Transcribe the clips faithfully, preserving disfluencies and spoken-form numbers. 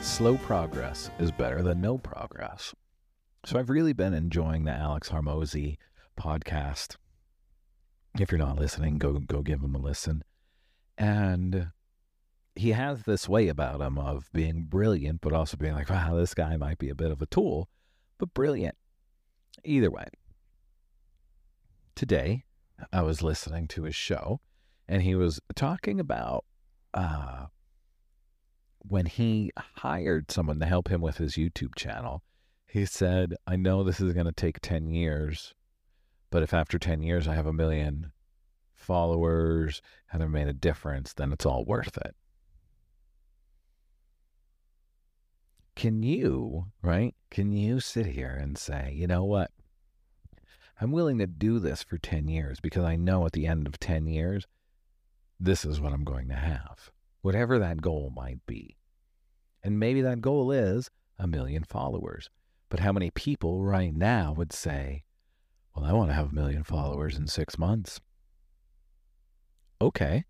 Slow progress is better than no progress. So I've really been enjoying the Alex Hormozi podcast. If you're not listening, go go give him a listen. And he has this way about him of being brilliant, but also being like, wow, this guy might be a bit of a tool, but brilliant. Either way, today I was listening to his show, and he was talking about uh, when he hired someone to help him with his YouTube channel. He said, I know this is going to take ten years, but if after ten years I have a million followers and I've made a difference, then it's all worth it. Can you, right? Can you sit here and say, you know what? I'm willing to do this for ten years because I know at the end of ten years, this is what I'm going to have, whatever that goal might be. And maybe that goal is a million followers. But how many people right now would say, well, I want to have a million followers in six months? Okay.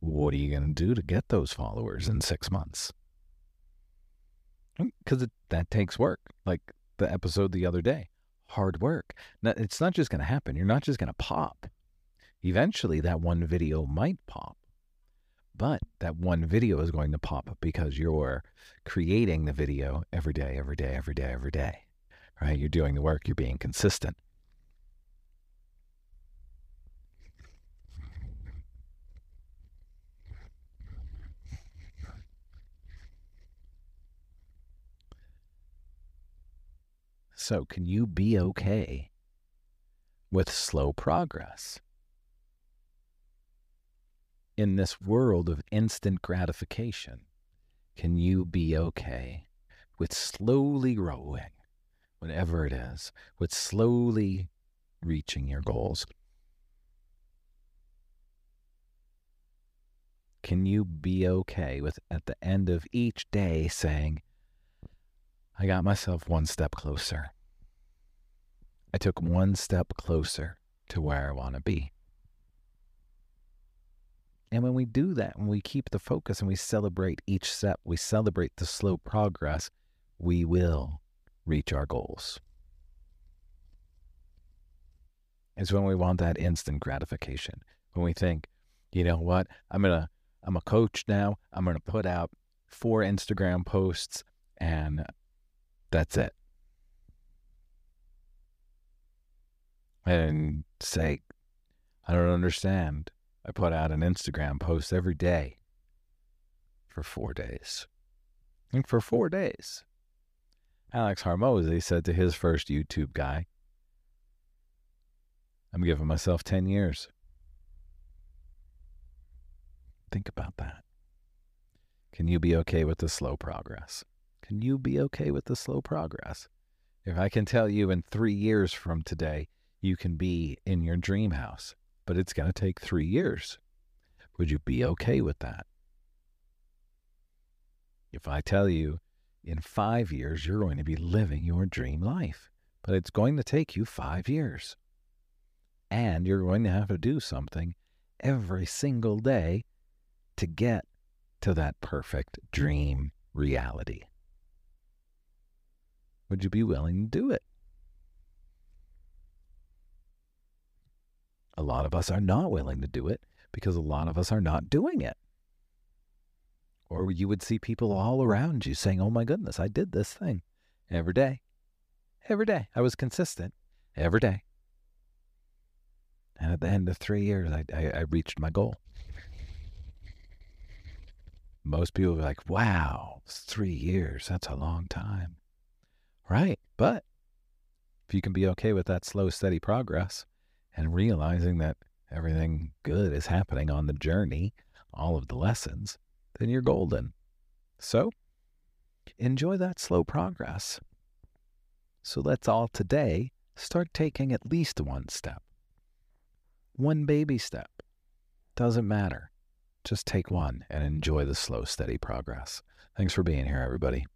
What are you going to do to get those followers in six months? Because that takes work. Like the episode the other day, hard work. Now, it's not just going to happen. You're not just going to pop. Eventually, that one video might pop. But that one video is going to pop because you're creating the video every day, every day, every day, every day. Right? You're doing the work. You're being consistent. So can you be okay with slow progress? In this world of instant gratification, can you be okay with slowly growing, whatever it is, with slowly reaching your goals? Can you be okay with at the end of each day saying, I got myself one step closer. I took one step closer to where I want to be. And when we do that, when we keep the focus and we celebrate each step, we celebrate the slow progress, we will reach our goals. It's when we want that instant gratification. When we think, you know what, I'm gonna, I'm a coach now. I'm gonna put out four Instagram posts and that's it. And say, I don't understand. I put out an Instagram post every day for four days. And for four days, Alex Hormozi said to his first YouTube guy, I'm giving myself ten years. Think about that. Can you be okay with the slow progress? Can you be okay with the slow progress? If I can tell you in three years from today, you can be in your dream house, but it's going to take three years. Would you be okay with that? If I tell you in five years, you're going to be living your dream life, but it's going to take you five years. And you're going to have to do something every single day to get to that perfect dream reality. Would you be willing to do it? A lot of us are not willing to do it because a lot of us are not doing it. Or you would see people all around you saying, oh my goodness, I did this thing every day. Every day. I was consistent every day. And at the end of three years, I, I, I reached my goal. Most people are like, wow, three years. That's a long time. Right, but if you can be okay with that slow, steady progress and realizing that everything good is happening on the journey, all of the lessons, then you're golden. So enjoy that slow progress. So let's all today start taking at least one step. One baby step. Doesn't matter. Just take one and enjoy the slow, steady progress. Thanks for being here, everybody.